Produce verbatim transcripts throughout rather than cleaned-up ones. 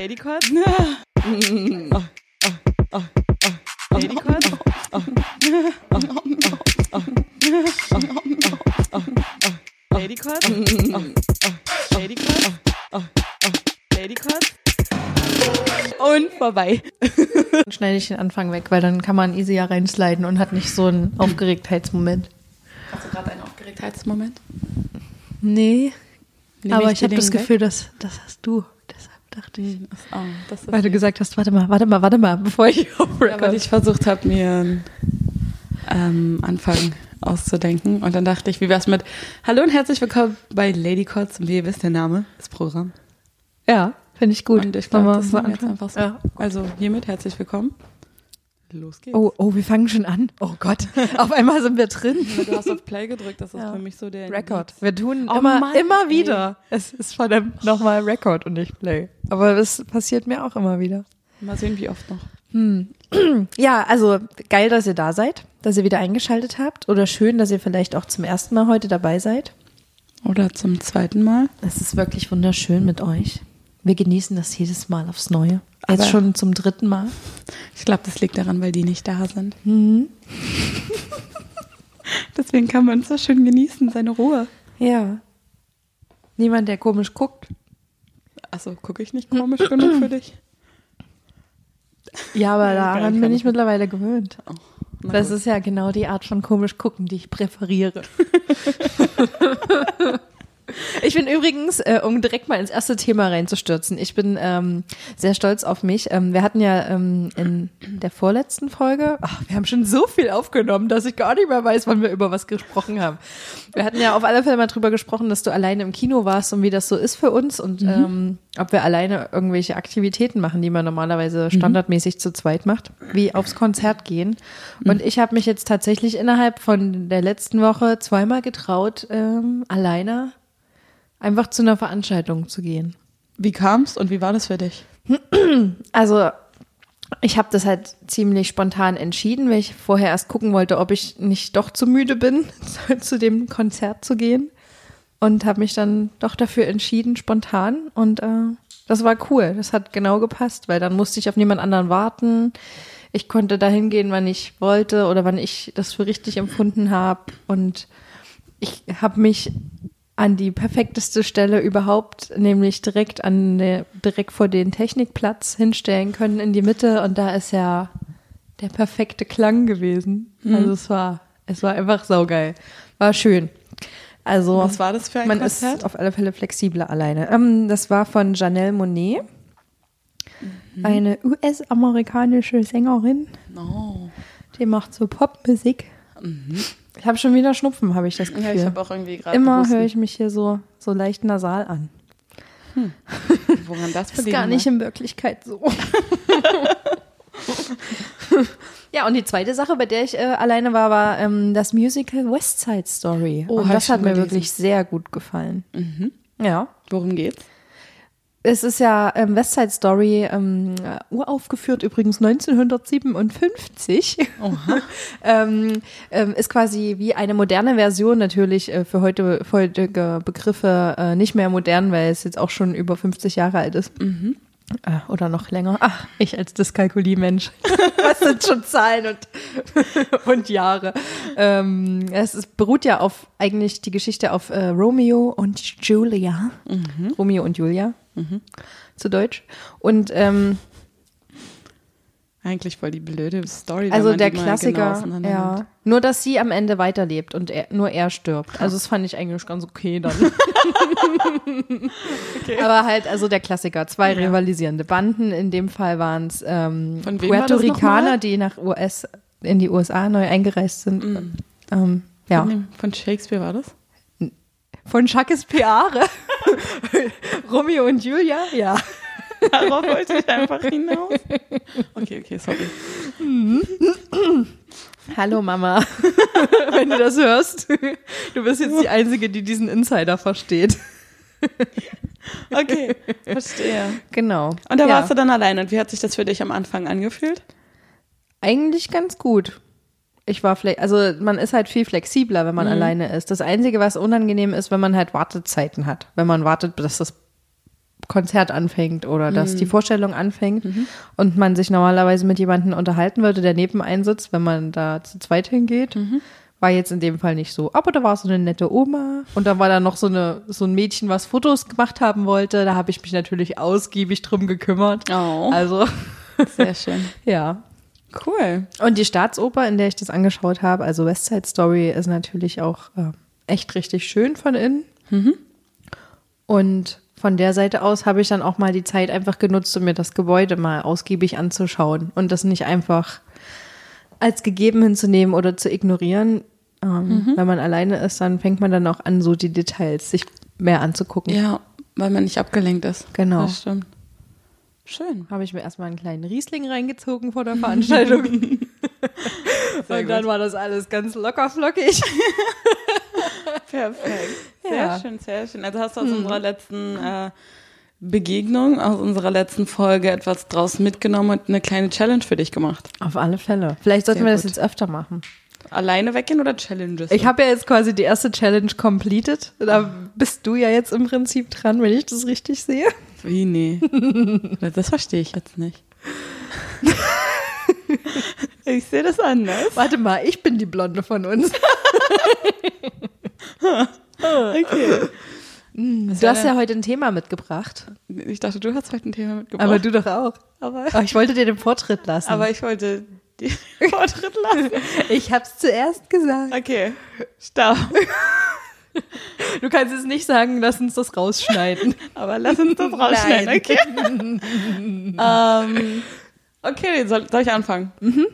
Ladycott? Ladycott? Ladycott? Ladycott? Ladycott? Und vorbei. Dann schneide ich den Anfang weg, weil dann kann man easy ja reinsliden und hat nicht so einen Aufgeregtheitsmoment. Hast du gerade einen Aufgeregtheitsmoment? Nee, Nehme aber ich, ich habe das Gefühl, dass das hast du. Deshalb dachte ich, das, oh, das ist weil du gesagt hast, warte mal, warte mal, warte mal, bevor ich aufrege. Ja, weil ich versucht habe, mir einen ähm, Anfang auszudenken. Und dann dachte ich, wie wär's mit Hallo und herzlich willkommen bei Ladycots. Und wie ihr wisst, der Name ist Programm. Ja. Finde ich gut. Und ich glaube, das war jetzt einfach so. Ja. Also hiermit herzlich willkommen. Los geht's. Oh, oh, wir fangen schon an. Oh Gott, auf einmal sind wir drin. Du hast auf Play gedrückt, das ist ja für mich so der Record. Wir tun oh immer, Mann, immer wieder. Ey. Es ist verdammt nochmal Record und nicht Play. Aber das passiert mir auch immer wieder. Mal sehen, wie oft noch. Hm. Ja, also geil, dass ihr da seid, dass ihr wieder eingeschaltet habt. Oder schön, dass ihr vielleicht auch zum ersten Mal heute dabei seid. Oder zum zweiten Mal. Es ist wirklich wunderschön mit euch. Wir genießen das jedes Mal aufs Neue. Jetzt aber schon zum dritten Mal. Ich glaube, das liegt daran, weil die nicht da sind. Mhm. Deswegen kann man so schön genießen, seine Ruhe. Ja. Niemand, der komisch guckt. Achso, gucke ich nicht komisch genug für dich? Ja, aber daran bin ich mittlerweile gewöhnt. Oh, das gut. Ist ja genau die Art von komisch gucken, die ich präferiere. Ich bin übrigens, äh, um direkt mal ins erste Thema reinzustürzen, ich bin ähm, sehr stolz auf mich. Ähm, wir hatten ja ähm, in der vorletzten Folge, ach, wir haben schon so viel aufgenommen, dass ich gar nicht mehr weiß, wann wir über was gesprochen haben. Wir hatten ja auf alle Fälle mal drüber gesprochen, dass du alleine im Kino warst und wie das so ist für uns und mhm. ähm, ob wir alleine irgendwelche Aktivitäten machen, die man normalerweise standardmäßig mhm. zu zweit macht, wie aufs Konzert gehen. Mhm. Und ich habe mich jetzt tatsächlich innerhalb von der letzten Woche zweimal getraut, ähm, alleine einfach zu einer Veranstaltung zu gehen. Wie kam's und wie war das für dich? Also ich habe das halt ziemlich spontan entschieden, weil ich vorher erst gucken wollte, ob ich nicht doch zu müde bin, zu dem Konzert zu gehen. Und habe mich dann doch dafür entschieden, spontan. Und äh, das war cool, das hat genau gepasst, weil dann musste ich auf niemand anderen warten. Ich konnte dahin gehen, wann ich wollte oder wann ich das für richtig empfunden habe. Und ich habe mich an die perfekteste Stelle überhaupt, nämlich direkt an der, direkt vor den Technikplatz hinstellen können in die Mitte und da ist ja der perfekte Klang gewesen. Mhm. Also es war, es war einfach saugeil. War schön. Also was war das für ein man Konzert? Ist auf alle Fälle flexibler alleine. Ähm, das war von Janelle Monáe, mhm. eine U S-amerikanische Sängerin. No. Die macht so Popmusik. Mhm. Ich habe schon wieder Schnupfen, habe ich das Gefühl. Ja, ich habe auch irgendwie gerade Immer höre ich mich hier so, so leicht nasal an. Hm. Woran das ist gar nicht in Wirklichkeit so. Ja, und die zweite Sache, bei der ich äh, alleine war, war ähm, das Musical West Side Story. Oh, und das hat mir wirklich sehr gut gefallen. Mhm. Ja. Worum geht's? Es ist ja ähm, West Side Story, ähm, uraufgeführt übrigens neunzehnhundertsiebenundfünfzig, ähm, ähm, ist quasi wie eine moderne Version, natürlich äh, für heute, heutige Begriffe äh, nicht mehr modern, weil es jetzt auch schon über fünfzig Jahre alt ist. Mhm. Äh, oder noch länger. Ach, ich als Dyskalkulie-Mensch. Was sind schon Zahlen und, und Jahre? Ähm, es ist, beruht ja auf eigentlich die Geschichte auf äh, Romeo und Julia. Mhm. Romeo und Julia. Mhm. Zu Deutsch. Und ähm, eigentlich voll die blöde Story. Also der Klassiker, genau ja. Nur, dass sie am Ende weiterlebt und er, nur er stirbt. Also das fand ich eigentlich ganz okay dann. Okay. Aber halt, also der Klassiker. Zwei ja. rivalisierende Banden. In dem Fall waren es ähm, Puerto Ricaner, die nach U S in die U S A neu eingereist sind. Mhm. Ähm, ja. Von, dem, von Shakespeare war das? Von Hackescher Romeo und Julia, ja. Darauf wollte ich einfach hinaus. Okay, okay, sorry. Hallo Mama, wenn du das hörst. Du bist jetzt die Einzige, die diesen Insider versteht. Okay, verstehe. Genau. Und da ja. warst du dann allein. Und wie hat sich das für dich am Anfang angefühlt? Eigentlich ganz gut. Ich war vielleicht, also man ist halt viel flexibler, wenn man mhm. alleine ist. Das Einzige, was unangenehm ist, wenn man halt Wartezeiten hat. Wenn man wartet, bis das Konzert anfängt oder dass mhm. die Vorstellung anfängt mhm. und man sich normalerweise mit jemandem unterhalten würde, der neben einem sitzt, wenn man da zu zweit hingeht. Mhm. War jetzt in dem Fall nicht so. Aber da war so eine nette Oma und da war da noch so eine so ein Mädchen, was Fotos gemacht haben wollte. Da habe ich mich natürlich ausgiebig drum gekümmert. Oh. Also sehr schön. Ja. Cool. Und die Staatsoper, in der ich das angeschaut habe, also West Side Story, ist natürlich auch äh, echt richtig schön von innen. Mhm. Und von der Seite aus habe ich dann auch mal die Zeit einfach genutzt, um mir das Gebäude mal ausgiebig anzuschauen und das nicht einfach als gegeben hinzunehmen oder zu ignorieren. Ähm, mhm. Wenn man alleine ist, dann fängt man dann auch an, so die Details sich mehr anzugucken. Ja, weil man nicht abgelenkt ist. Genau. Das stimmt. Schön. Habe ich mir erstmal einen kleinen Riesling reingezogen vor der Veranstaltung. Und dann gut. war das alles ganz locker flockig. Perfekt. Sehr ja. schön, sehr schön. Also hast du aus mhm. unserer letzten äh, Begegnung, aus unserer letzten Folge etwas draus mitgenommen und eine kleine Challenge für dich gemacht. Auf alle Fälle. Vielleicht sollten sehr wir gut. das jetzt öfter machen. Alleine weggehen oder Challenges? Ich habe ja jetzt quasi die erste Challenge completed. Da mhm. bist du ja jetzt im Prinzip dran, wenn ich das richtig sehe. Wie, nee. Das verstehe ich jetzt nicht. Ich sehe das anders. Warte mal, ich bin die Blonde von uns. Okay. Du hast ja heute ein Thema mitgebracht. Ich dachte, du hast heute ein Thema mitgebracht. Aber du doch auch. Aber oh, ich wollte dir den Vortritt lassen. Aber ich wollte dir den Vortritt lassen. Ich hab's zuerst gesagt. Okay, stopp. Du kannst jetzt nicht sagen, lass uns das rausschneiden. Aber lass uns das rausschneiden, nein. Okay? ähm, okay, soll, soll ich anfangen? Mhm.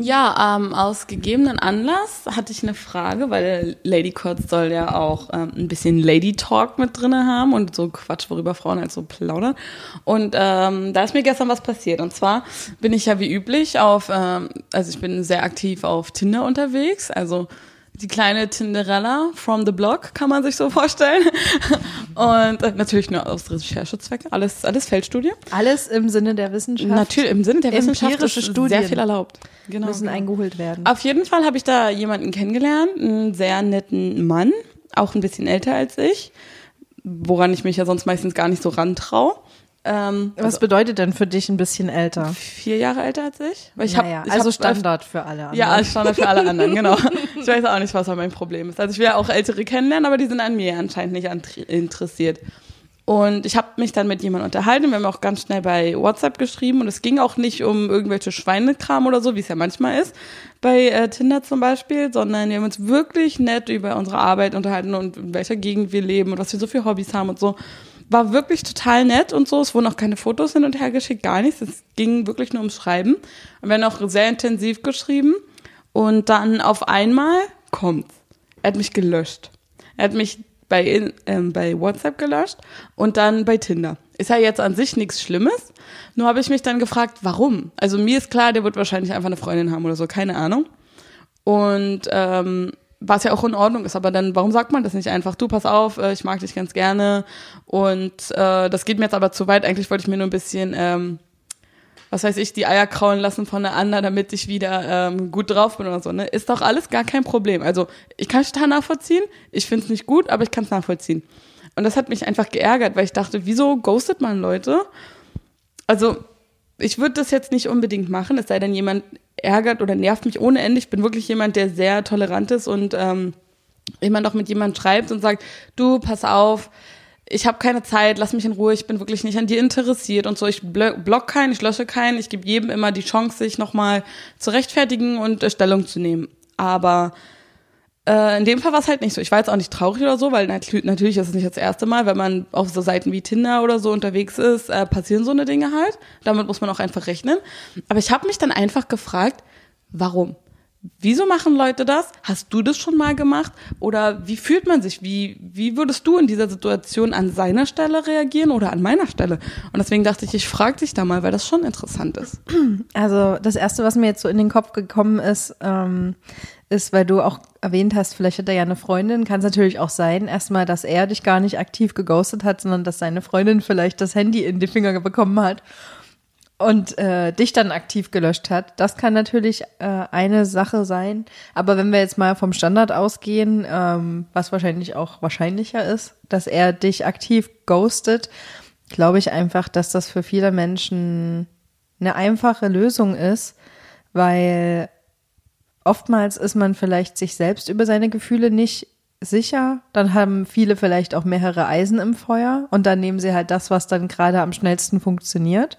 Ja, ähm, aus gegebenen Anlass hatte ich eine Frage, weil Lady Courts soll ja auch ähm, ein bisschen Lady Talk mit drin haben und so Quatsch, worüber Frauen halt so plaudern. Und ähm, da ist mir gestern was passiert. Und zwar bin ich ja wie üblich auf, ähm, also ich bin sehr aktiv auf Tinder unterwegs, also die kleine Tinderella from the block, kann man sich so vorstellen. Und natürlich nur aus Recherchezwecken. Alles, alles Feldstudie. Alles im Sinne der Wissenschaft. Natürlich, im Sinne der Wissenschaft ist Studien sehr viel erlaubt. Genau, müssen genau. eingeholt werden. Auf jeden Fall habe ich da jemanden kennengelernt, einen sehr netten Mann, auch ein bisschen älter als ich, woran ich mich ja sonst meistens gar nicht so rantraue. Ähm, Was also, bedeutet denn für dich ein bisschen älter? Vier Jahre älter als ich? Weil ich naja, hab, ich also hab, Standard für alle anderen. Ja, Standard für alle anderen, genau. Ich weiß auch nicht, was da mein Problem ist. Also ich will ja auch Ältere kennenlernen, aber die sind an mir anscheinend nicht an, interessiert. Und ich habe mich dann mit jemandem unterhalten, wir haben auch ganz schnell bei WhatsApp geschrieben und es ging auch nicht um irgendwelche Schweinekram oder so, wie es ja manchmal ist, bei äh, Tinder zum Beispiel, sondern wir haben uns wirklich nett über unsere Arbeit unterhalten und in welcher Gegend wir leben und was wir so für Hobbys haben und so. War wirklich total nett und so. Es wurden auch keine Fotos hin und her geschickt, gar nichts. Es ging wirklich nur ums Schreiben. Und wir haben auch sehr intensiv geschrieben. Und dann auf einmal kommt's. Er hat mich gelöscht. Er hat mich bei, ähm, bei WhatsApp gelöscht und dann bei Tinder. Ist ja jetzt an sich nichts Schlimmes. Nur habe ich mich dann gefragt, warum? Also mir ist klar, der wird wahrscheinlich einfach eine Freundin haben oder so. Keine Ahnung. Und ähm, was ja auch in Ordnung ist, aber dann, warum sagt man das nicht einfach? Du, pass auf, ich mag dich ganz gerne und äh, das geht mir jetzt aber zu weit. Eigentlich wollte ich mir nur ein bisschen, ähm, was weiß ich, die Eier kraulen lassen von der Anna, damit ich wieder ähm, gut drauf bin oder so. Ne? Ist doch alles gar kein Problem. Also ich kann es total nachvollziehen, ich finde es nicht gut, aber ich kann es nachvollziehen. Und das hat mich einfach geärgert, weil ich dachte, wieso ghostet man Leute? Also ich würde das jetzt nicht unbedingt machen, es sei denn, jemand ärgert oder nervt mich ohne Ende. Ich bin wirklich jemand, der sehr tolerant ist und ähm, immer noch mit jemandem schreibt und sagt, du, pass auf, ich habe keine Zeit, lass mich in Ruhe, ich bin wirklich nicht an dir interessiert und so. Ich block keinen, ich lösche keinen, ich gebe jedem immer die Chance, sich nochmal zu rechtfertigen und äh, Stellung zu nehmen. Aber äh, in dem Fall war es halt nicht so. Ich war jetzt auch nicht traurig oder so, weil nat- natürlich ist es nicht das erste Mal, wenn man auf so Seiten wie Tinder oder so unterwegs ist, äh, passieren so eine Dinge halt. Damit muss man auch einfach rechnen. Aber ich habe mich dann einfach gefragt, warum? Wieso machen Leute das? Hast du das schon mal gemacht? Oder wie fühlt man sich? Wie, wie würdest du in dieser Situation an seiner Stelle reagieren oder an meiner Stelle? Und deswegen dachte ich, ich frage dich da mal, weil das schon interessant ist. Also das Erste, was mir jetzt so in den Kopf gekommen ist, ähm, ist, weil du auch erwähnt hast, vielleicht hat er ja eine Freundin, kann es natürlich auch sein, erstmal, dass er dich gar nicht aktiv geghostet hat, sondern dass seine Freundin vielleicht das Handy in die Finger bekommen hat und äh, dich dann aktiv gelöscht hat. Das kann natürlich äh, eine Sache sein, aber wenn wir jetzt mal vom Standard ausgehen, ähm, was wahrscheinlich auch wahrscheinlicher ist, dass er dich aktiv ghostet, glaube ich einfach, dass das für viele Menschen eine einfache Lösung ist, weil oftmals ist man vielleicht sich selbst über seine Gefühle nicht sicher, dann haben viele vielleicht auch mehrere Eisen im Feuer und dann nehmen sie halt das, was dann gerade am schnellsten funktioniert.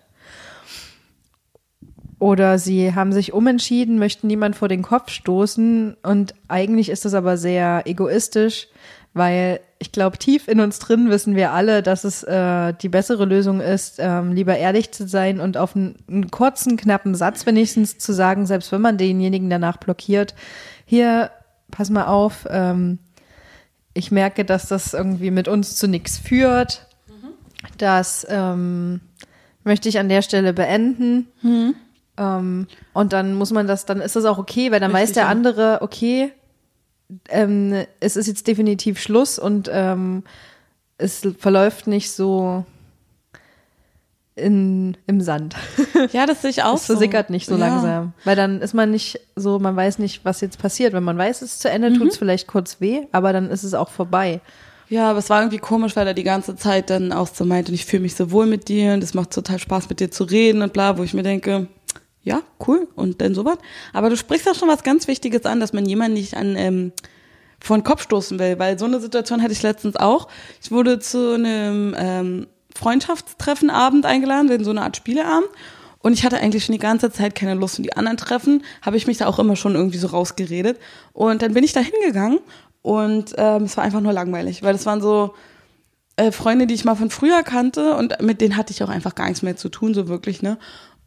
Oder sie haben sich umentschieden, möchten niemand vor den Kopf stoßen und eigentlich ist das aber sehr egoistisch, weil ich glaube, tief in uns drin wissen wir alle, dass es äh, die bessere Lösung ist, ähm, lieber ehrlich zu sein und auf einen, einen kurzen, knappen Satz wenigstens zu sagen, selbst wenn man denjenigen danach blockiert, hier, pass mal auf, ähm, ich merke, dass das irgendwie mit uns zu nichts führt, mhm. das ähm, möchte ich an der Stelle beenden. Mhm. Um, und dann muss man das, dann ist das auch okay, weil dann Richtig, weiß der andere, okay, ähm, es ist jetzt definitiv Schluss und ähm, es verläuft nicht so in, im Sand. Ja, das sehe ich auch. Es versickert so. nicht so ja. langsam, weil dann ist man nicht so, man weiß nicht, was jetzt passiert. Wenn man weiß, es ist zu Ende, mhm. tut es vielleicht kurz weh, aber dann ist es auch vorbei. Ja, aber es war irgendwie komisch, weil er die ganze Zeit dann auch so meinte, und ich fühle mich so wohl mit dir und es macht total Spaß, mit dir zu reden und bla, wo ich mir denke, ja, cool, und dann sowas. Aber du sprichst auch schon was ganz Wichtiges an, dass man jemanden nicht an ähm, vor den Kopf stoßen will, weil so eine Situation hatte ich letztens auch. Ich wurde zu einem ähm, Freundschaftstreffen-Abend eingeladen, in so eine Art Spieleabend. Und ich hatte eigentlich schon die ganze Zeit keine Lust. Und die anderen Treffen habe ich mich da auch immer schon irgendwie so rausgeredet. Und dann bin ich da hingegangen und ähm, es war einfach nur langweilig, weil das waren so äh, Freunde, die ich mal von früher kannte und mit denen hatte ich auch einfach gar nichts mehr zu tun, so wirklich, ne?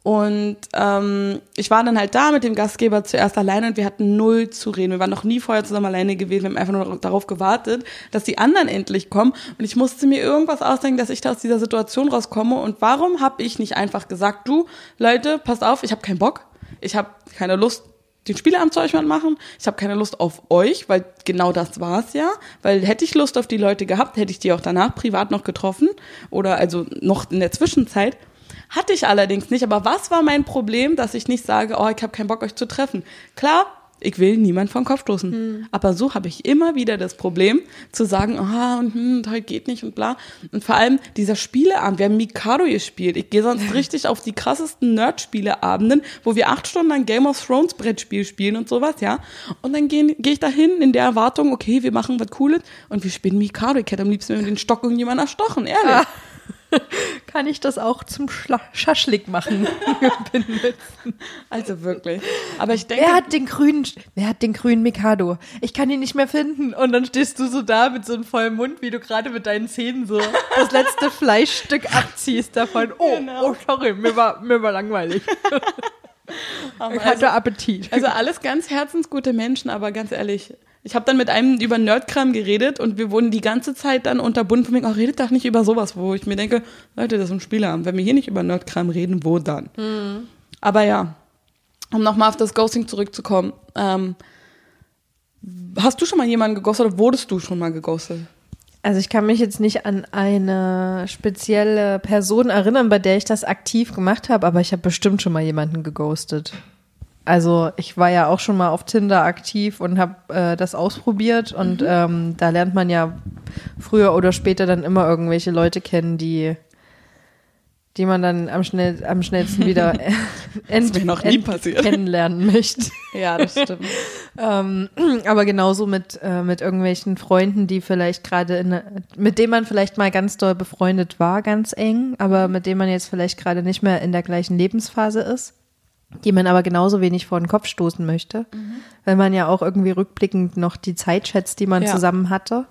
Und ähm, ich war dann halt da mit dem Gastgeber zuerst alleine und wir hatten null zu reden. Wir waren noch nie vorher zusammen alleine gewesen. Wir haben einfach nur darauf gewartet, dass die anderen endlich kommen. Und ich musste mir irgendwas ausdenken, dass ich da aus dieser Situation rauskomme. Und warum habe ich nicht einfach gesagt, du, Leute, passt auf, ich habe keinen Bock. Ich habe keine Lust, den Spieleabend zu euch mal machen. Ich habe keine Lust auf euch, weil genau das war es ja. Weil hätte ich Lust auf die Leute gehabt, hätte ich die auch danach privat noch getroffen. Oder also noch in der Zwischenzeit. Hatte ich allerdings nicht, aber was war mein Problem, dass ich nicht sage, oh, ich habe keinen Bock, euch zu treffen? Klar, ich will niemand vom Kopf stoßen. Hm. Aber so habe ich immer wieder das Problem, zu sagen, ah, oh, und hm, heute geht nicht und bla. Und vor allem dieser Spieleabend, wir haben Mikado gespielt. Ich gehe sonst richtig auf die krassesten Nerd-Spieleabenden, wo wir acht Stunden lang Game of Thrones Brettspiel spielen und sowas, ja. Und dann gehe geh ich da hin in der Erwartung, okay, wir machen was Cooles und wir spielen Mikado. Ich hätte am liebsten mit den Stock irgendjemand erstochen, ehrlich. Ah. Kann ich das auch zum Schla- Schaschlik machen? Also wirklich. Aber ich denke, wer hat den grünen, wer hat den grünen Mikado? Ich kann ihn nicht mehr finden. Und dann stehst du so da mit so einem vollen Mund, wie du gerade mit deinen Zähnen so das letzte Fleischstück abziehst davon. Oh, genau. Oh, sorry, mir war, mir war langweilig. Ich hatte Appetit. Also alles ganz herzensgute Menschen, aber ganz ehrlich, ich habe dann mit einem über Nerdkram geredet und wir wurden die ganze Zeit dann unterbunden von mir, oh, redet doch nicht über sowas, wo ich mir denke, Leute, das ist ein Spieleabend. Wenn wir hier nicht über Nerdkram reden, wo dann? Mhm. Aber ja, um nochmal auf das Ghosting zurückzukommen. Ähm, hast du schon mal jemanden geghostet oder wurdest du schon mal geghostet? Also ich kann mich jetzt nicht an eine spezielle Person erinnern, bei der ich das aktiv gemacht habe, aber ich habe bestimmt schon mal jemanden geghostet. Also ich war ja auch schon mal auf Tinder aktiv und habe äh, das ausprobiert und mhm. ähm, da lernt man ja früher oder später dann immer irgendwelche Leute kennen, die die man dann am schnell am schnellsten wieder end, das noch nie end passiert. kennenlernen möchte. Ja, das stimmt. ähm, aber genauso mit äh, mit irgendwelchen Freunden, die vielleicht gerade in mit denen man vielleicht mal ganz doll befreundet war, ganz eng, aber mit denen man jetzt vielleicht gerade nicht mehr in der gleichen Lebensphase ist, die man aber genauso wenig vor den Kopf stoßen möchte, mhm. weil man ja auch irgendwie rückblickend noch die Zeit schätzt, die man ja. zusammen hatte.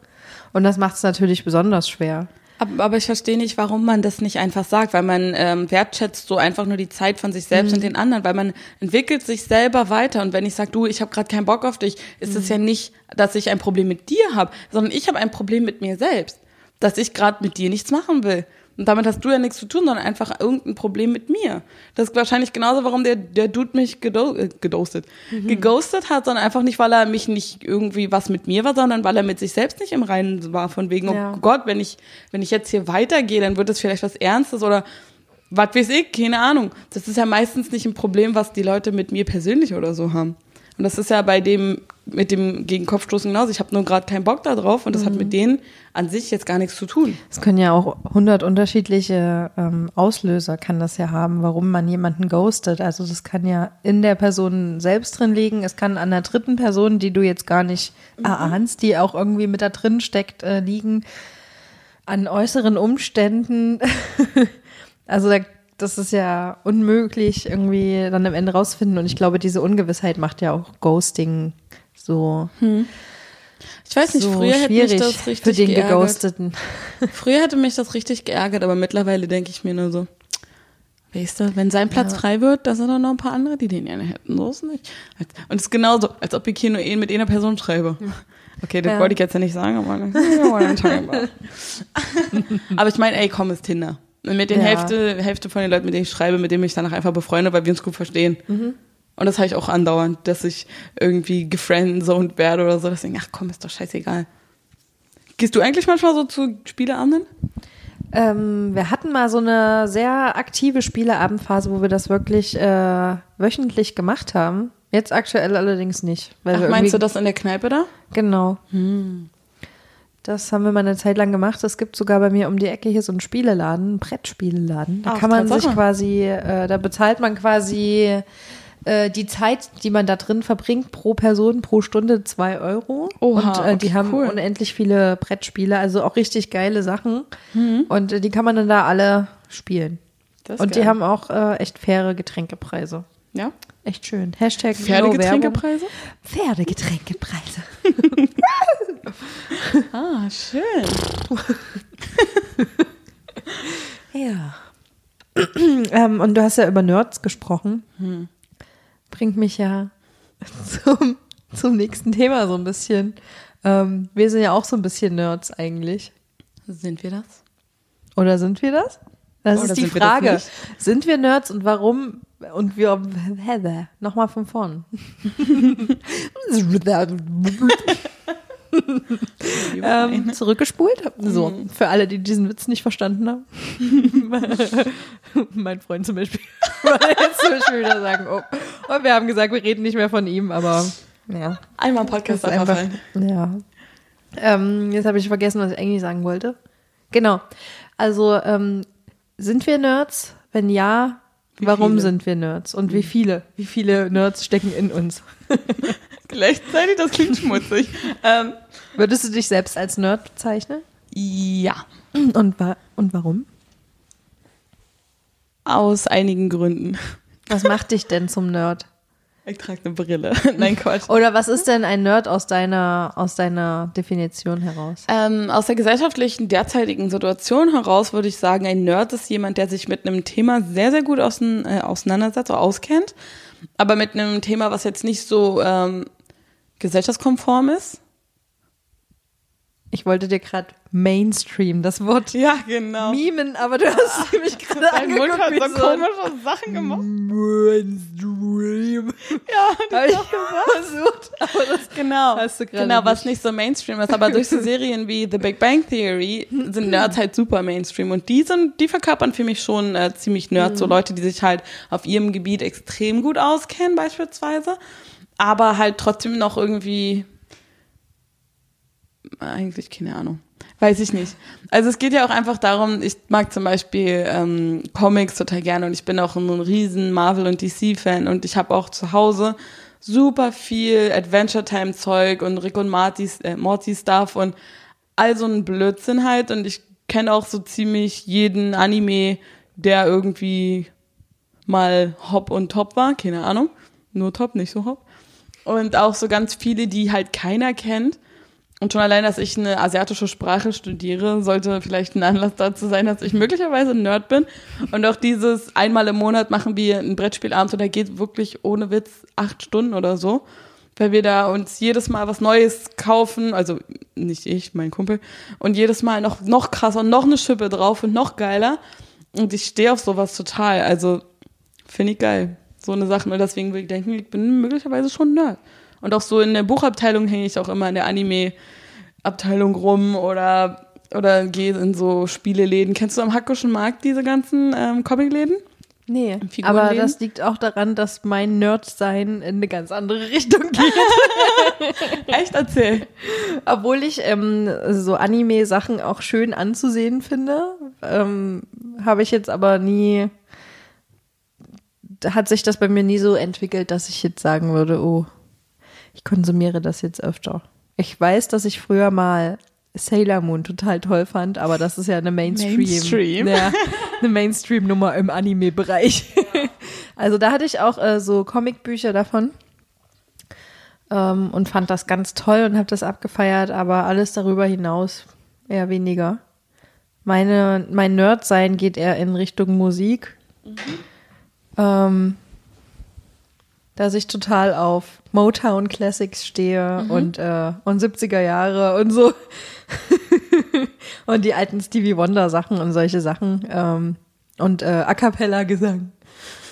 Und das macht es natürlich besonders schwer. Aber, aber ich verstehe nicht, warum man das nicht einfach sagt, weil man ähm, wertschätzt so einfach nur die Zeit von sich selbst mhm. und den anderen, weil man entwickelt sich selber weiter. Und wenn ich sage, du, ich habe gerade keinen Bock auf dich, ist es mhm. ja nicht, dass ich ein Problem mit dir habe, sondern ich habe ein Problem mit mir selbst, dass ich gerade mit dir nichts machen will. Und damit hast du ja nichts zu tun, sondern einfach irgendein Problem mit mir. Das ist wahrscheinlich genauso, warum der, der Dude mich gedo- äh, gedoastet, mhm. geghostet hat, sondern einfach nicht, weil er mich nicht irgendwie was mit mir war, sondern weil er mit sich selbst nicht im Reinen war. Von wegen, ja. oh Gott, wenn ich, wenn ich jetzt hier weitergehe, dann wird das vielleicht was Ernstes oder was weiß ich, keine Ahnung. Das ist ja meistens nicht ein Problem, was die Leute mit mir persönlich oder so haben. Und das ist ja bei dem mit dem gegen Kopfstoßen genauso. Ich habe nur gerade keinen Bock da drauf und das mhm. hat mit denen an sich jetzt gar nichts zu tun. Es können ja auch hundert unterschiedliche ähm, Auslöser kann das ja haben, warum man jemanden ghostet. Also das kann ja in der Person selbst drin liegen. Es kann an der dritten Person, die du jetzt gar nicht mhm. erahnst, die auch irgendwie mit da drin steckt, äh, liegen. An äußeren Umständen. Also da das ist ja unmöglich, irgendwie dann am Ende rauszufinden. Und ich glaube, diese Ungewissheit macht ja auch Ghosting so hm. Ich weiß nicht, so früher hätte mich das richtig für den geärgert. Geghosteten. Früher hätte mich das richtig geärgert, aber mittlerweile denke ich mir nur so, weißt du, wenn sein Platz ja. frei wird, da sind dann noch ein paar andere, die den gerne hätten. So ist es nicht. Und es ist genauso, als ob ich hier nur mit einer Person schreibe. Ja. Okay, das ja. wollte ich jetzt ja nicht sagen, aber aber ich meine, ey, komm, ist Tinder. Mit den ja. Hälfte, Hälfte von den Leuten, mit denen ich schreibe, mit denen ich danach einfach befreunde, weil wir uns gut verstehen. Mhm. Und das habe ich auch andauernd, dass ich irgendwie gefriendzoned werde oder so. Deswegen, ach komm, ist doch scheißegal. Gehst du eigentlich manchmal so zu Spieleabenden? Ähm, wir hatten mal so eine sehr aktive Spieleabendphase, wo wir das wirklich äh, wöchentlich gemacht haben. Jetzt aktuell allerdings nicht. Weil ach, wir meinst du das in der Kneipe da? Genau. Hm. Das haben wir mal eine Zeit lang gemacht. Es gibt sogar bei mir um die Ecke hier so einen Spieleladen, einen Brettspieleladen. Da Ach, kann man sich quasi, äh, da bezahlt man quasi äh, die Zeit, die man da drin verbringt, pro Person, pro Stunde zwei Euro. Oha, und äh, die okay, haben cool. unendlich viele Brettspiele, also auch richtig geile Sachen. Mhm. Und äh, die kann man dann da alle spielen. Das und geil. Die haben auch äh, echt faire Getränkepreise. Ja. Echt schön. Hashtag Pferdegetränkepreise? No Pferdegetränkepreise. Ah, schön. Ja. ähm, und du hast ja über Nerds gesprochen. Hm. Bringt mich ja zum, zum nächsten Thema so ein bisschen. Ähm, wir sind ja auch so ein bisschen Nerds eigentlich. Sind wir das? Oder sind wir das? Das Oder ist die sind Frage. Wir sind wir Nerds und warum? Und wir haben nochmal von vorn. ähm, zurückgespult. So, für alle, die diesen Witz nicht verstanden haben. Mein Freund zum Beispiel. Jetzt zum Beispiel wieder sagen, oh. Und wir haben gesagt, wir reden nicht mehr von ihm, aber ja. Einmal Podcast einfach. Ja. Ähm, jetzt habe ich vergessen, was ich eigentlich sagen wollte. Genau. Also, ähm, sind wir Nerds? Wenn ja, Wie Warum viele? sind wir Nerds? Und wie viele? Wie viele Nerds stecken in uns? Gleichzeitig, das klingt schmutzig. Ähm, Würdest du dich selbst als Nerd bezeichnen? Ja. Und, wa- und warum? Aus einigen Gründen. Was macht dich denn zum Nerd? Ich trage eine Brille. Nein, Quatsch. Oder was ist denn ein Nerd aus deiner, aus deiner Definition heraus? Ähm, aus der gesellschaftlichen derzeitigen Situation heraus würde ich sagen, ein Nerd ist jemand, der sich mit einem Thema sehr, sehr gut ausein, äh, auseinandersetzt oder auskennt, aber mit einem Thema, was jetzt nicht so ähm, gesellschaftskonform ist. Ich wollte dir gerade Mainstream, das Wort ja, genau. mimen, aber du hast mich gerade angeguckt. Dein Mund hat so, so komische Sachen gemacht. Mainstream. Ja, das habe ich versucht. Aber das genau, hast du gerade genau, was nicht so Mainstream ist. Aber durch so Serien wie The Big Bang Theory sind Nerds halt super Mainstream. Und die sind, die verkörpern für mich schon äh, ziemlich Nerds. Mhm. So Leute, die sich halt auf ihrem Gebiet extrem gut auskennen beispielsweise, aber halt trotzdem noch irgendwie... Eigentlich keine Ahnung. Weiß ich nicht. Also es geht ja auch einfach darum, ich mag zum Beispiel ähm, Comics total gerne und ich bin auch ein riesen Marvel- und D C-Fan und ich habe auch zu Hause super viel Adventure-Time-Zeug und Rick und Morty, äh, Morty-Stuff und all so ein Blödsinn halt und ich kenne auch so ziemlich jeden Anime, der irgendwie mal Hop und Top war, keine Ahnung, nur Top, nicht so Hop. Und auch so ganz viele, die halt keiner kennt. Und schon allein, dass ich eine asiatische Sprache studiere, sollte vielleicht ein Anlass dazu sein, dass ich möglicherweise ein Nerd bin. Und auch dieses einmal im Monat machen wir ein Brettspielabend und da geht wirklich ohne Witz acht Stunden oder so, weil wir da uns jedes Mal was Neues kaufen, also nicht ich, mein Kumpel, und jedes Mal noch, noch krasser und noch eine Schippe drauf und noch geiler. Und ich stehe auf sowas total, also finde ich geil, so eine Sache. Und deswegen würde ich denken, ich bin möglicherweise schon Nerd. Und auch so in der Buchabteilung hänge ich auch immer in der Anime-Abteilung rum oder oder gehe in so Spieleläden. Kennst du am Hackescher Markt diese ganzen ähm, Comicläden? Nee, aber das liegt auch daran, dass mein Nerd-Sein in eine ganz andere Richtung geht. Echt, erzähl. Obwohl ich ähm, so Anime-Sachen auch schön anzusehen finde, ähm, habe ich jetzt aber nie, hat sich das bei mir nie so entwickelt, dass ich jetzt sagen würde, oh, ich konsumiere das jetzt öfter. Ich weiß, dass ich früher mal Sailor Moon total toll fand, aber das ist ja eine Mainstream, Mainstream. Ja, eine Mainstream-Nummer im Anime-Bereich. Ja. Also da hatte ich auch äh, so Comicbücher davon ähm, und fand das ganz toll und habe das abgefeiert, aber alles darüber hinaus eher weniger. Meine, mein Nerd-Sein geht eher in Richtung Musik, mhm. ähm, dass ich total auf Motown Classics stehe mhm. und, äh, und siebziger Jahre und so. Und die alten Stevie Wonder Sachen und solche Sachen. Ähm, und äh, A Cappella Gesang.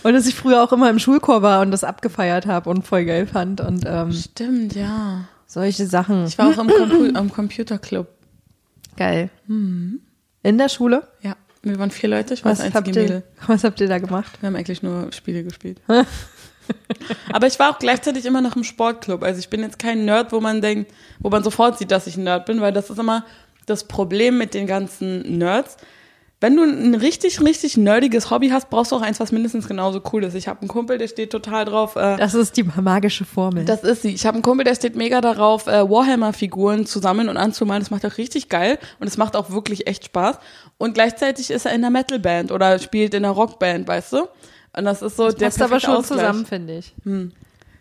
Und dass ich früher auch immer im Schulchor war und das abgefeiert habe und voll geil fand. Und, ähm, stimmt, ja. Solche Sachen. Ich war auch im, Com- im Computerclub. Geil. Mhm. In der Schule? Ja. Wir waren vier Leute, ich war das einzige Mädel. Was habt ihr da gemacht? Wir haben eigentlich nur Spiele gespielt. Aber ich war auch gleichzeitig immer noch im Sportclub. Also ich bin jetzt kein Nerd, wo man denkt, wo man sofort sieht, dass ich ein Nerd bin, weil das ist immer das Problem mit den ganzen Nerds. Wenn du ein richtig, richtig nerdiges Hobby hast, brauchst du auch eins, was mindestens genauso cool ist. Ich habe einen Kumpel, der steht total drauf. Äh, das ist die magische Formel. Das ist sie. Ich habe einen Kumpel, der steht mega darauf, äh, Warhammer-Figuren zu sammeln und anzumalen. Das macht auch richtig geil und es macht auch wirklich echt Spaß. Und gleichzeitig ist er in einer Metalband oder spielt in einer Rockband, weißt du? Und das ist so das der passt aber schon Ausgleich. Zusammen, finde ich. Hm.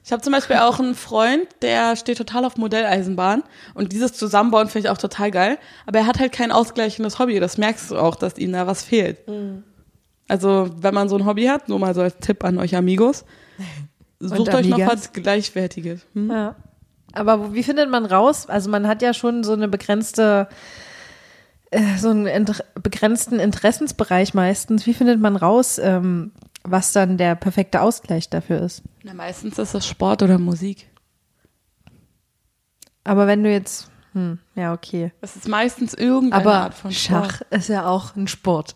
Ich habe zum Beispiel auch einen Freund, der steht total auf Modelleisenbahn. Und dieses Zusammenbauen finde ich auch total geil. Aber er hat halt kein ausgleichendes Hobby. Das merkst du auch, dass ihm da was fehlt. Mhm. Also, wenn man so ein Hobby hat, nur mal so als Tipp an euch Amigos, sucht euch noch was Gleichwertiges. Hm? Ja. Aber wie findet man raus? Also, man hat ja schon so eine begrenzte... so einen inter- begrenzten Interessensbereich meistens. Wie findet man raus, ähm, was dann der perfekte Ausgleich dafür ist? Na, meistens ist das Sport oder Musik. Aber wenn du jetzt, hm, ja, okay. Es ist meistens irgendeine aber Art von Sport. Aber Schach ist ja auch ein Sport,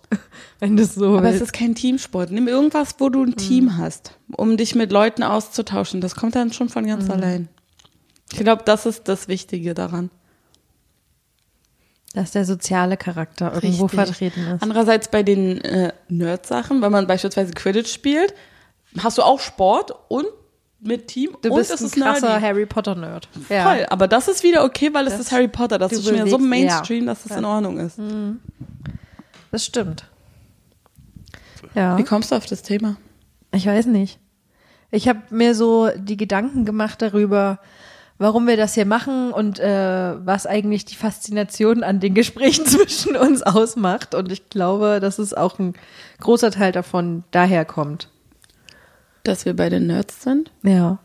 wenn du es so aber willst. Es ist kein Teamsport. Nimm irgendwas, wo du ein hm. Team hast, um dich mit Leuten auszutauschen. Das kommt dann schon von ganz hm. allein. Ich glaube, das ist das Wichtige daran. Dass der soziale Charakter irgendwo richtig vertreten ist. Andererseits bei den äh, Nerd-Sachen, wenn man beispielsweise Quidditch spielt, hast du auch Sport und mit Team. Du und bist das ein ist krasser nerdy. Harry Potter-Nerd. Ja. Voll, aber das ist wieder okay, weil das, es ist Harry Potter. Das ist schon wieder so Mainstream, ja, dass das ja in Ordnung ist. Mhm. Das stimmt. Ja. Wie kommst du auf das Thema? Ich weiß nicht. Ich habe mir so die Gedanken gemacht darüber, warum wir das hier machen und äh, was eigentlich die Faszination an den Gesprächen zwischen uns ausmacht. Und ich glaube, dass es auch ein großer Teil davon daher kommt. Dass wir beide Nerds sind? Ja,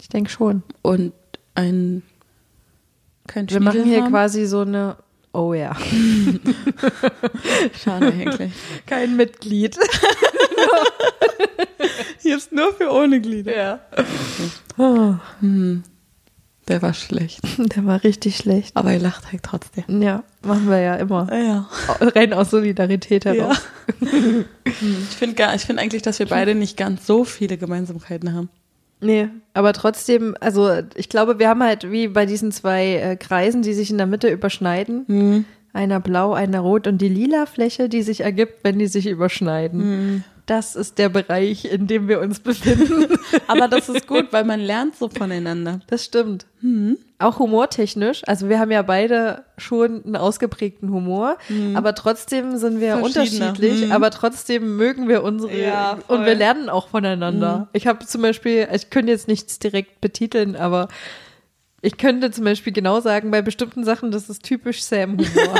ich denke schon. Und ein kein wir machen hier haben? Quasi so eine, oh ja. Schade eigentlich. Kein Mitglied. Hier ist nur für ohne Glieder. Ja. Oh. Hm. Der war schlecht. Der war richtig schlecht. Aber ihr lacht halt trotzdem. Ja, machen wir ja immer. Ja. Rein aus Solidarität heraus. Ja. Ich finde gar, ich finde eigentlich, dass wir beide nicht ganz so viele Gemeinsamkeiten haben. Nee, aber trotzdem, also ich glaube, wir haben halt wie bei diesen zwei äh, Kreisen, die sich in der Mitte überschneiden. Mhm. Einer blau, einer rot und die lila Fläche, die sich ergibt, wenn die sich überschneiden. Mhm. Das ist der Bereich, in dem wir uns befinden. Aber das ist gut, weil man lernt so voneinander. Das stimmt. Mhm. Auch humortechnisch. Also wir haben ja beide schon einen ausgeprägten Humor. Mhm. Aber trotzdem sind wir unterschiedlich. Mhm. Aber trotzdem mögen wir unsere. Ja, und wir lernen auch voneinander. Mhm. Ich habe zum Beispiel, ich könnte jetzt nichts direkt betiteln, aber ich könnte zum Beispiel genau sagen, bei bestimmten Sachen, das ist typisch Sam-Humor.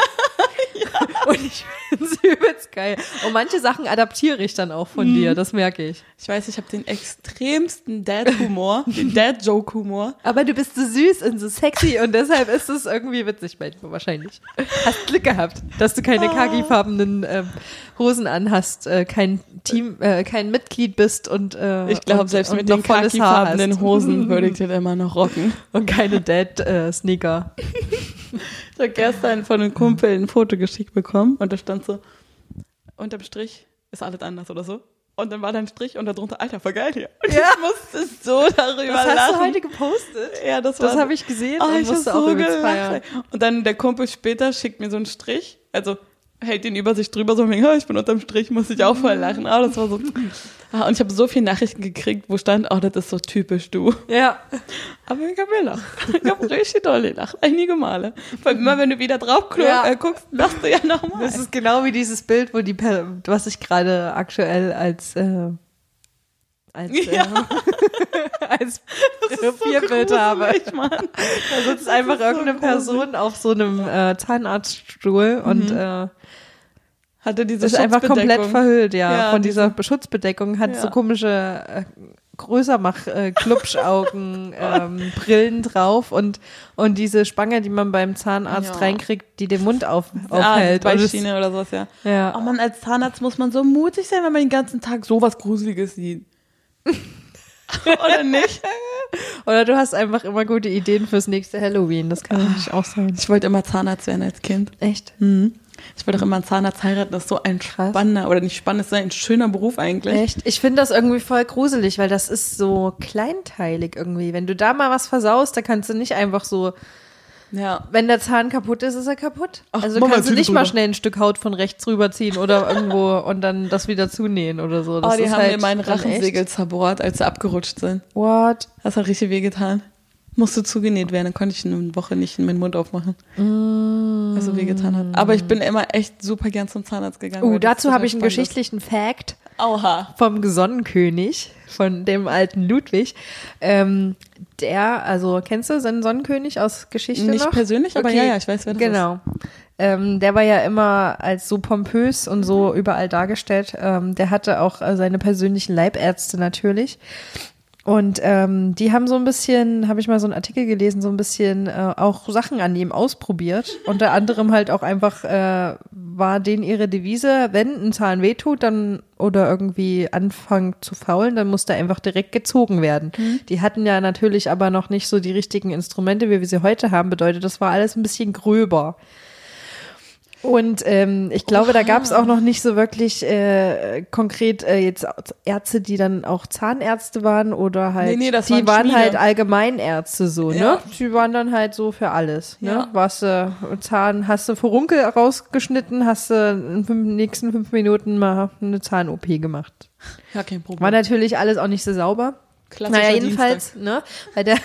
Und ich finde es übelst geil. Und manche Sachen adaptiere ich dann auch von mm. dir, das merke ich. Ich weiß, ich habe den extremsten Dad-Humor, den Dad-Joke-Humor. Aber du bist so süß und so sexy und deshalb ist es irgendwie witzig bei dir wahrscheinlich. Hast Glück gehabt, dass du keine khaki-farbenen äh, Hosen anhast, äh, kein Team, äh, kein Mitglied bist und äh, ich glaube, selbst und mit den khaki-farbenen Hosen würde ich den immer noch rocken. Und keine Dad-Sneaker. Äh, Ich habe gestern von einem Kumpel ein Foto geschickt bekommen und da stand so, unterm Strich ist alles anders oder so. Und dann war da ein Strich und darunter, Alter, voll geil hier. Und ja. Ich musste so darüber das lachen. Das hast du heute gepostet? Ja, das war. Das habe ich gesehen oh, und ich musste auch so gelacht. Und dann der Kumpel später schickt mir so einen Strich, also hält den über sich drüber, so und denkt, oh, ich bin unterm Strich, muss ich auch voll lachen. Oh, das war so. Und ich habe so viele Nachrichten gekriegt, wo stand, oh, das ist so typisch du. Ja. Aber ich habe mir gelacht. Ich habe richtig doll gelacht. Einige Male. Weil immer, wenn du wieder drauf guckst, ja. äh, guckst lachst du ja nochmal. Das ist genau wie dieses Bild, wo die, was ich gerade aktuell als, äh, als, ja. äh, als Papierbild so habe. Mann. Da sitzt das einfach irgendeine so Person auf so einem äh, Zahnarztstuhl mhm. und äh, hatte diese ist einfach komplett verhüllt, ja. ja Von diese, dieser Schutzbedeckung hat ja. so komische äh, Größermach-Klubschaugen, äh, ähm, Brillen drauf und, und diese Spange, die man beim Zahnarzt ja. reinkriegt, die den Mund auf, aufhält. Ah, die Beißschiene oder sowas, ja. ja. Oh man, als Zahnarzt muss man so mutig sein, wenn man den ganzen Tag sowas Gruseliges sieht. Oder nicht? Oder du hast einfach immer gute Ideen fürs nächste Halloween, das kann natürlich auch sein. Ich wollte immer Zahnarzt werden als Kind. Echt? Mhm. Ich wollte doch immer einen Zahnarzt heiraten, das ist so ein spannender, oder nicht spannend, das ist ein schöner Beruf eigentlich. Echt? Ich finde das irgendwie voll gruselig, weil das ist so kleinteilig irgendwie. Wenn du da mal was versaust, da kannst du nicht einfach so, ja. wenn der Zahn kaputt ist, ist er kaputt. Ach, also Mama, kannst du nicht drüber. mal schnell ein Stück Haut von rechts rüberziehen oder irgendwo und dann das wieder zunähen oder so. Das oh, die ist haben halt mir meinen Rachensegel zerbohrt, als sie abgerutscht sind. What? Das hat richtig wehgetan. Musste zugenäht werden, dann konnte ich eine Woche nicht meinen Mund aufmachen. Mm. Also wehgetan hat. Aber ich bin immer echt super gern zum Zahnarzt gegangen. Uh, dazu habe ich einen geschichtlichen Fact Oha. vom Sonnenkönig, von dem alten Ludwig. Ähm, der, also kennst du den Sonnenkönig aus Geschichte nicht noch? Nicht persönlich, aber okay. ja, ja, ich weiß, wer das genau. ist. Genau. Ähm, der war ja immer als so pompös und so überall dargestellt. Ähm, der hatte auch seine persönlichen Leibärzte natürlich. Und ähm, die haben so ein bisschen, habe ich mal so einen Artikel gelesen, so ein bisschen äh, auch Sachen an ihm ausprobiert. Unter anderem halt auch einfach äh, war denen ihre Devise, wenn ein Zahn wehtut, dann oder irgendwie anfängt zu faulen, dann muss der einfach direkt gezogen werden. Mhm. Die hatten ja natürlich aber noch nicht so die richtigen Instrumente, wie wir sie heute haben. Bedeutet, das war alles ein bisschen gröber. Und ähm, ich glaube, Oha. da gab es auch noch nicht so wirklich äh, konkret äh, jetzt Ärzte, die dann auch Zahnärzte waren oder halt, nee, nee, das die waren, waren halt Allgemeinärzte so, ja. ne? Die waren dann halt so für alles, ne? Ja. Warst du äh, Zahn, hast du Furunkel rausgeschnitten, hast du in den nächsten fünf Minuten mal eine Zahn-O P gemacht. Ja, kein Problem. War natürlich alles auch nicht so sauber. Klassischer Naja, jedenfalls, Dienstag. ne? Weil der...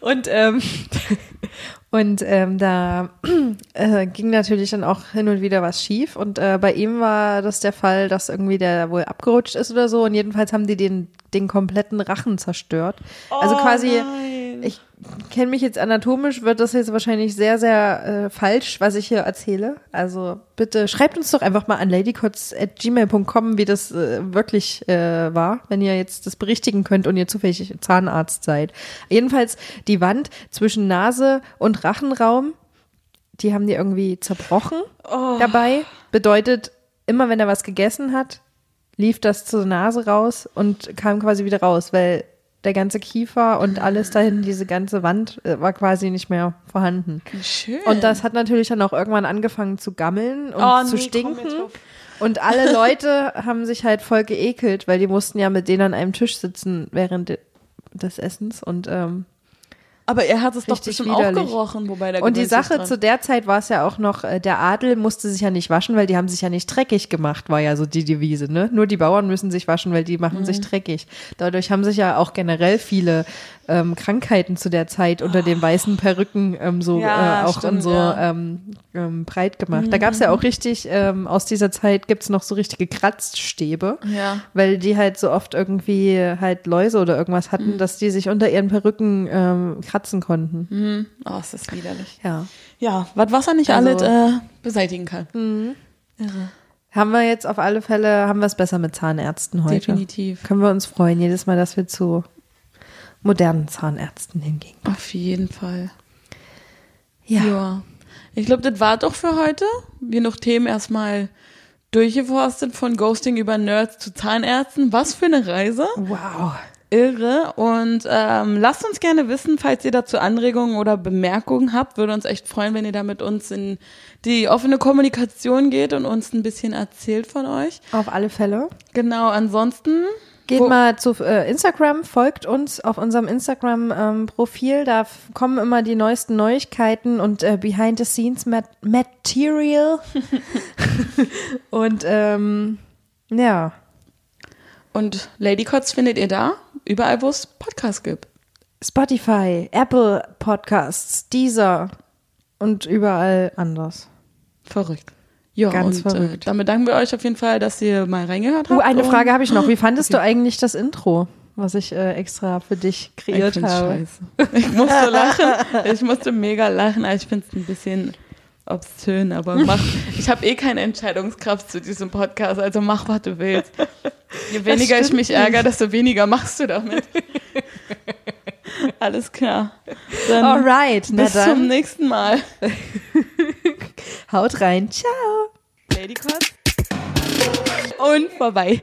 Und ähm, und ähm, da äh, ging natürlich dann auch hin und wieder was schief und äh, bei ihm war das der Fall, dass irgendwie der wohl abgerutscht ist oder so und jedenfalls haben die den, den kompletten Rachen zerstört. Oh also quasi, nein. ich kenne mich jetzt anatomisch, wird das jetzt wahrscheinlich sehr, sehr äh, falsch, was ich hier erzähle. Also bitte schreibt uns doch einfach mal an ladykotz at gmail punkt com, wie das äh, wirklich äh, war, wenn ihr jetzt das berichtigen könnt und ihr zufällig Zahnarzt seid. Jedenfalls die Wand zwischen Nase und Rachenraum, die haben die irgendwie zerbrochen oh. dabei. Bedeutet, immer wenn er was gegessen hat, lief das zur Nase raus und kam quasi wieder raus, weil der ganze Kiefer und alles dahin, diese ganze Wand war quasi nicht mehr vorhanden. Schön. Und das hat natürlich dann auch irgendwann angefangen zu gammeln und oh, zu nee, stinken. Und alle Leute haben sich halt voll geekelt, weil die mussten ja mit denen an einem Tisch sitzen während des Essens und ähm, aber er hat es doch bestimmt auch gerochen, wobei der Und die Sache, zu der Zeit war es ja auch noch, der Adel musste sich ja nicht waschen, weil die haben sich ja nicht dreckig gemacht, war ja so die Devise, ne? Nur die Bauern müssen sich waschen, weil die machen mhm. sich dreckig. Dadurch haben sich ja auch generell viele ähm, Krankheiten zu der Zeit unter den weißen Perücken ähm, so ja, äh, auch stimmt, so ja. ähm, ähm, breit gemacht. Mhm. Da gab es ja auch richtig, ähm, aus dieser Zeit gibt's noch so richtige Kratzstäbe, ja. weil die halt so oft irgendwie halt Läuse oder irgendwas hatten, mhm. dass die sich unter ihren Perücken ähm, kratzen konnten. Mhm. Oh, ist das widerlich. Ja, ja was Wasser nicht also, alles äh, beseitigen kann. Mhm. Irre. Haben wir jetzt auf alle Fälle, haben wir es besser mit Zahnärzten heute. Definitiv. Können wir uns freuen, jedes Mal, dass wir zu modernen Zahnärzten hingehen. Auf jeden Fall. Ja. ja. Ich glaube, das war doch für heute. Wir noch Themen erstmal durchgeforstet, von Ghosting über Nerds zu Zahnärzten. Was für eine Reise. Wow. irre. Und ähm, lasst uns gerne wissen, falls ihr dazu Anregungen oder Bemerkungen habt. Würde uns echt freuen, wenn ihr da mit uns in die offene Kommunikation geht und uns ein bisschen erzählt von euch. Auf alle Fälle. Genau, ansonsten... Geht Wo? mal zu äh, Instagram, folgt uns auf unserem Instagram-Profil. Ähm, da f- kommen immer die neuesten Neuigkeiten und äh, Behind-the-Scenes-Material. und ähm, ja. Und Ladycots findet ihr da, überall, wo es Podcasts gibt. Spotify, Apple Podcasts, Deezer und überall anders. Verrückt. Ja, ganz und verrückt. Äh, dann bedanken wir euch auf jeden Fall, dass ihr mal reingehört habt. Uh, eine Frage habe ich noch. Wie fandest okay. du eigentlich das Intro, was ich äh, extra für dich kreiert ich habe? Scheiße. Ich musste lachen. Ich musste mega lachen. Ich finde es ein bisschen obszön, aber mach. Ich habe eh keine Entscheidungskraft zu diesem Podcast, also mach, was du willst. Je weniger ich mich ärgere, desto weniger machst du damit. Alles klar. Dann Alright, bis na dann. Zum nächsten Mal. Haut rein. Ciao. Ladycots. Und vorbei.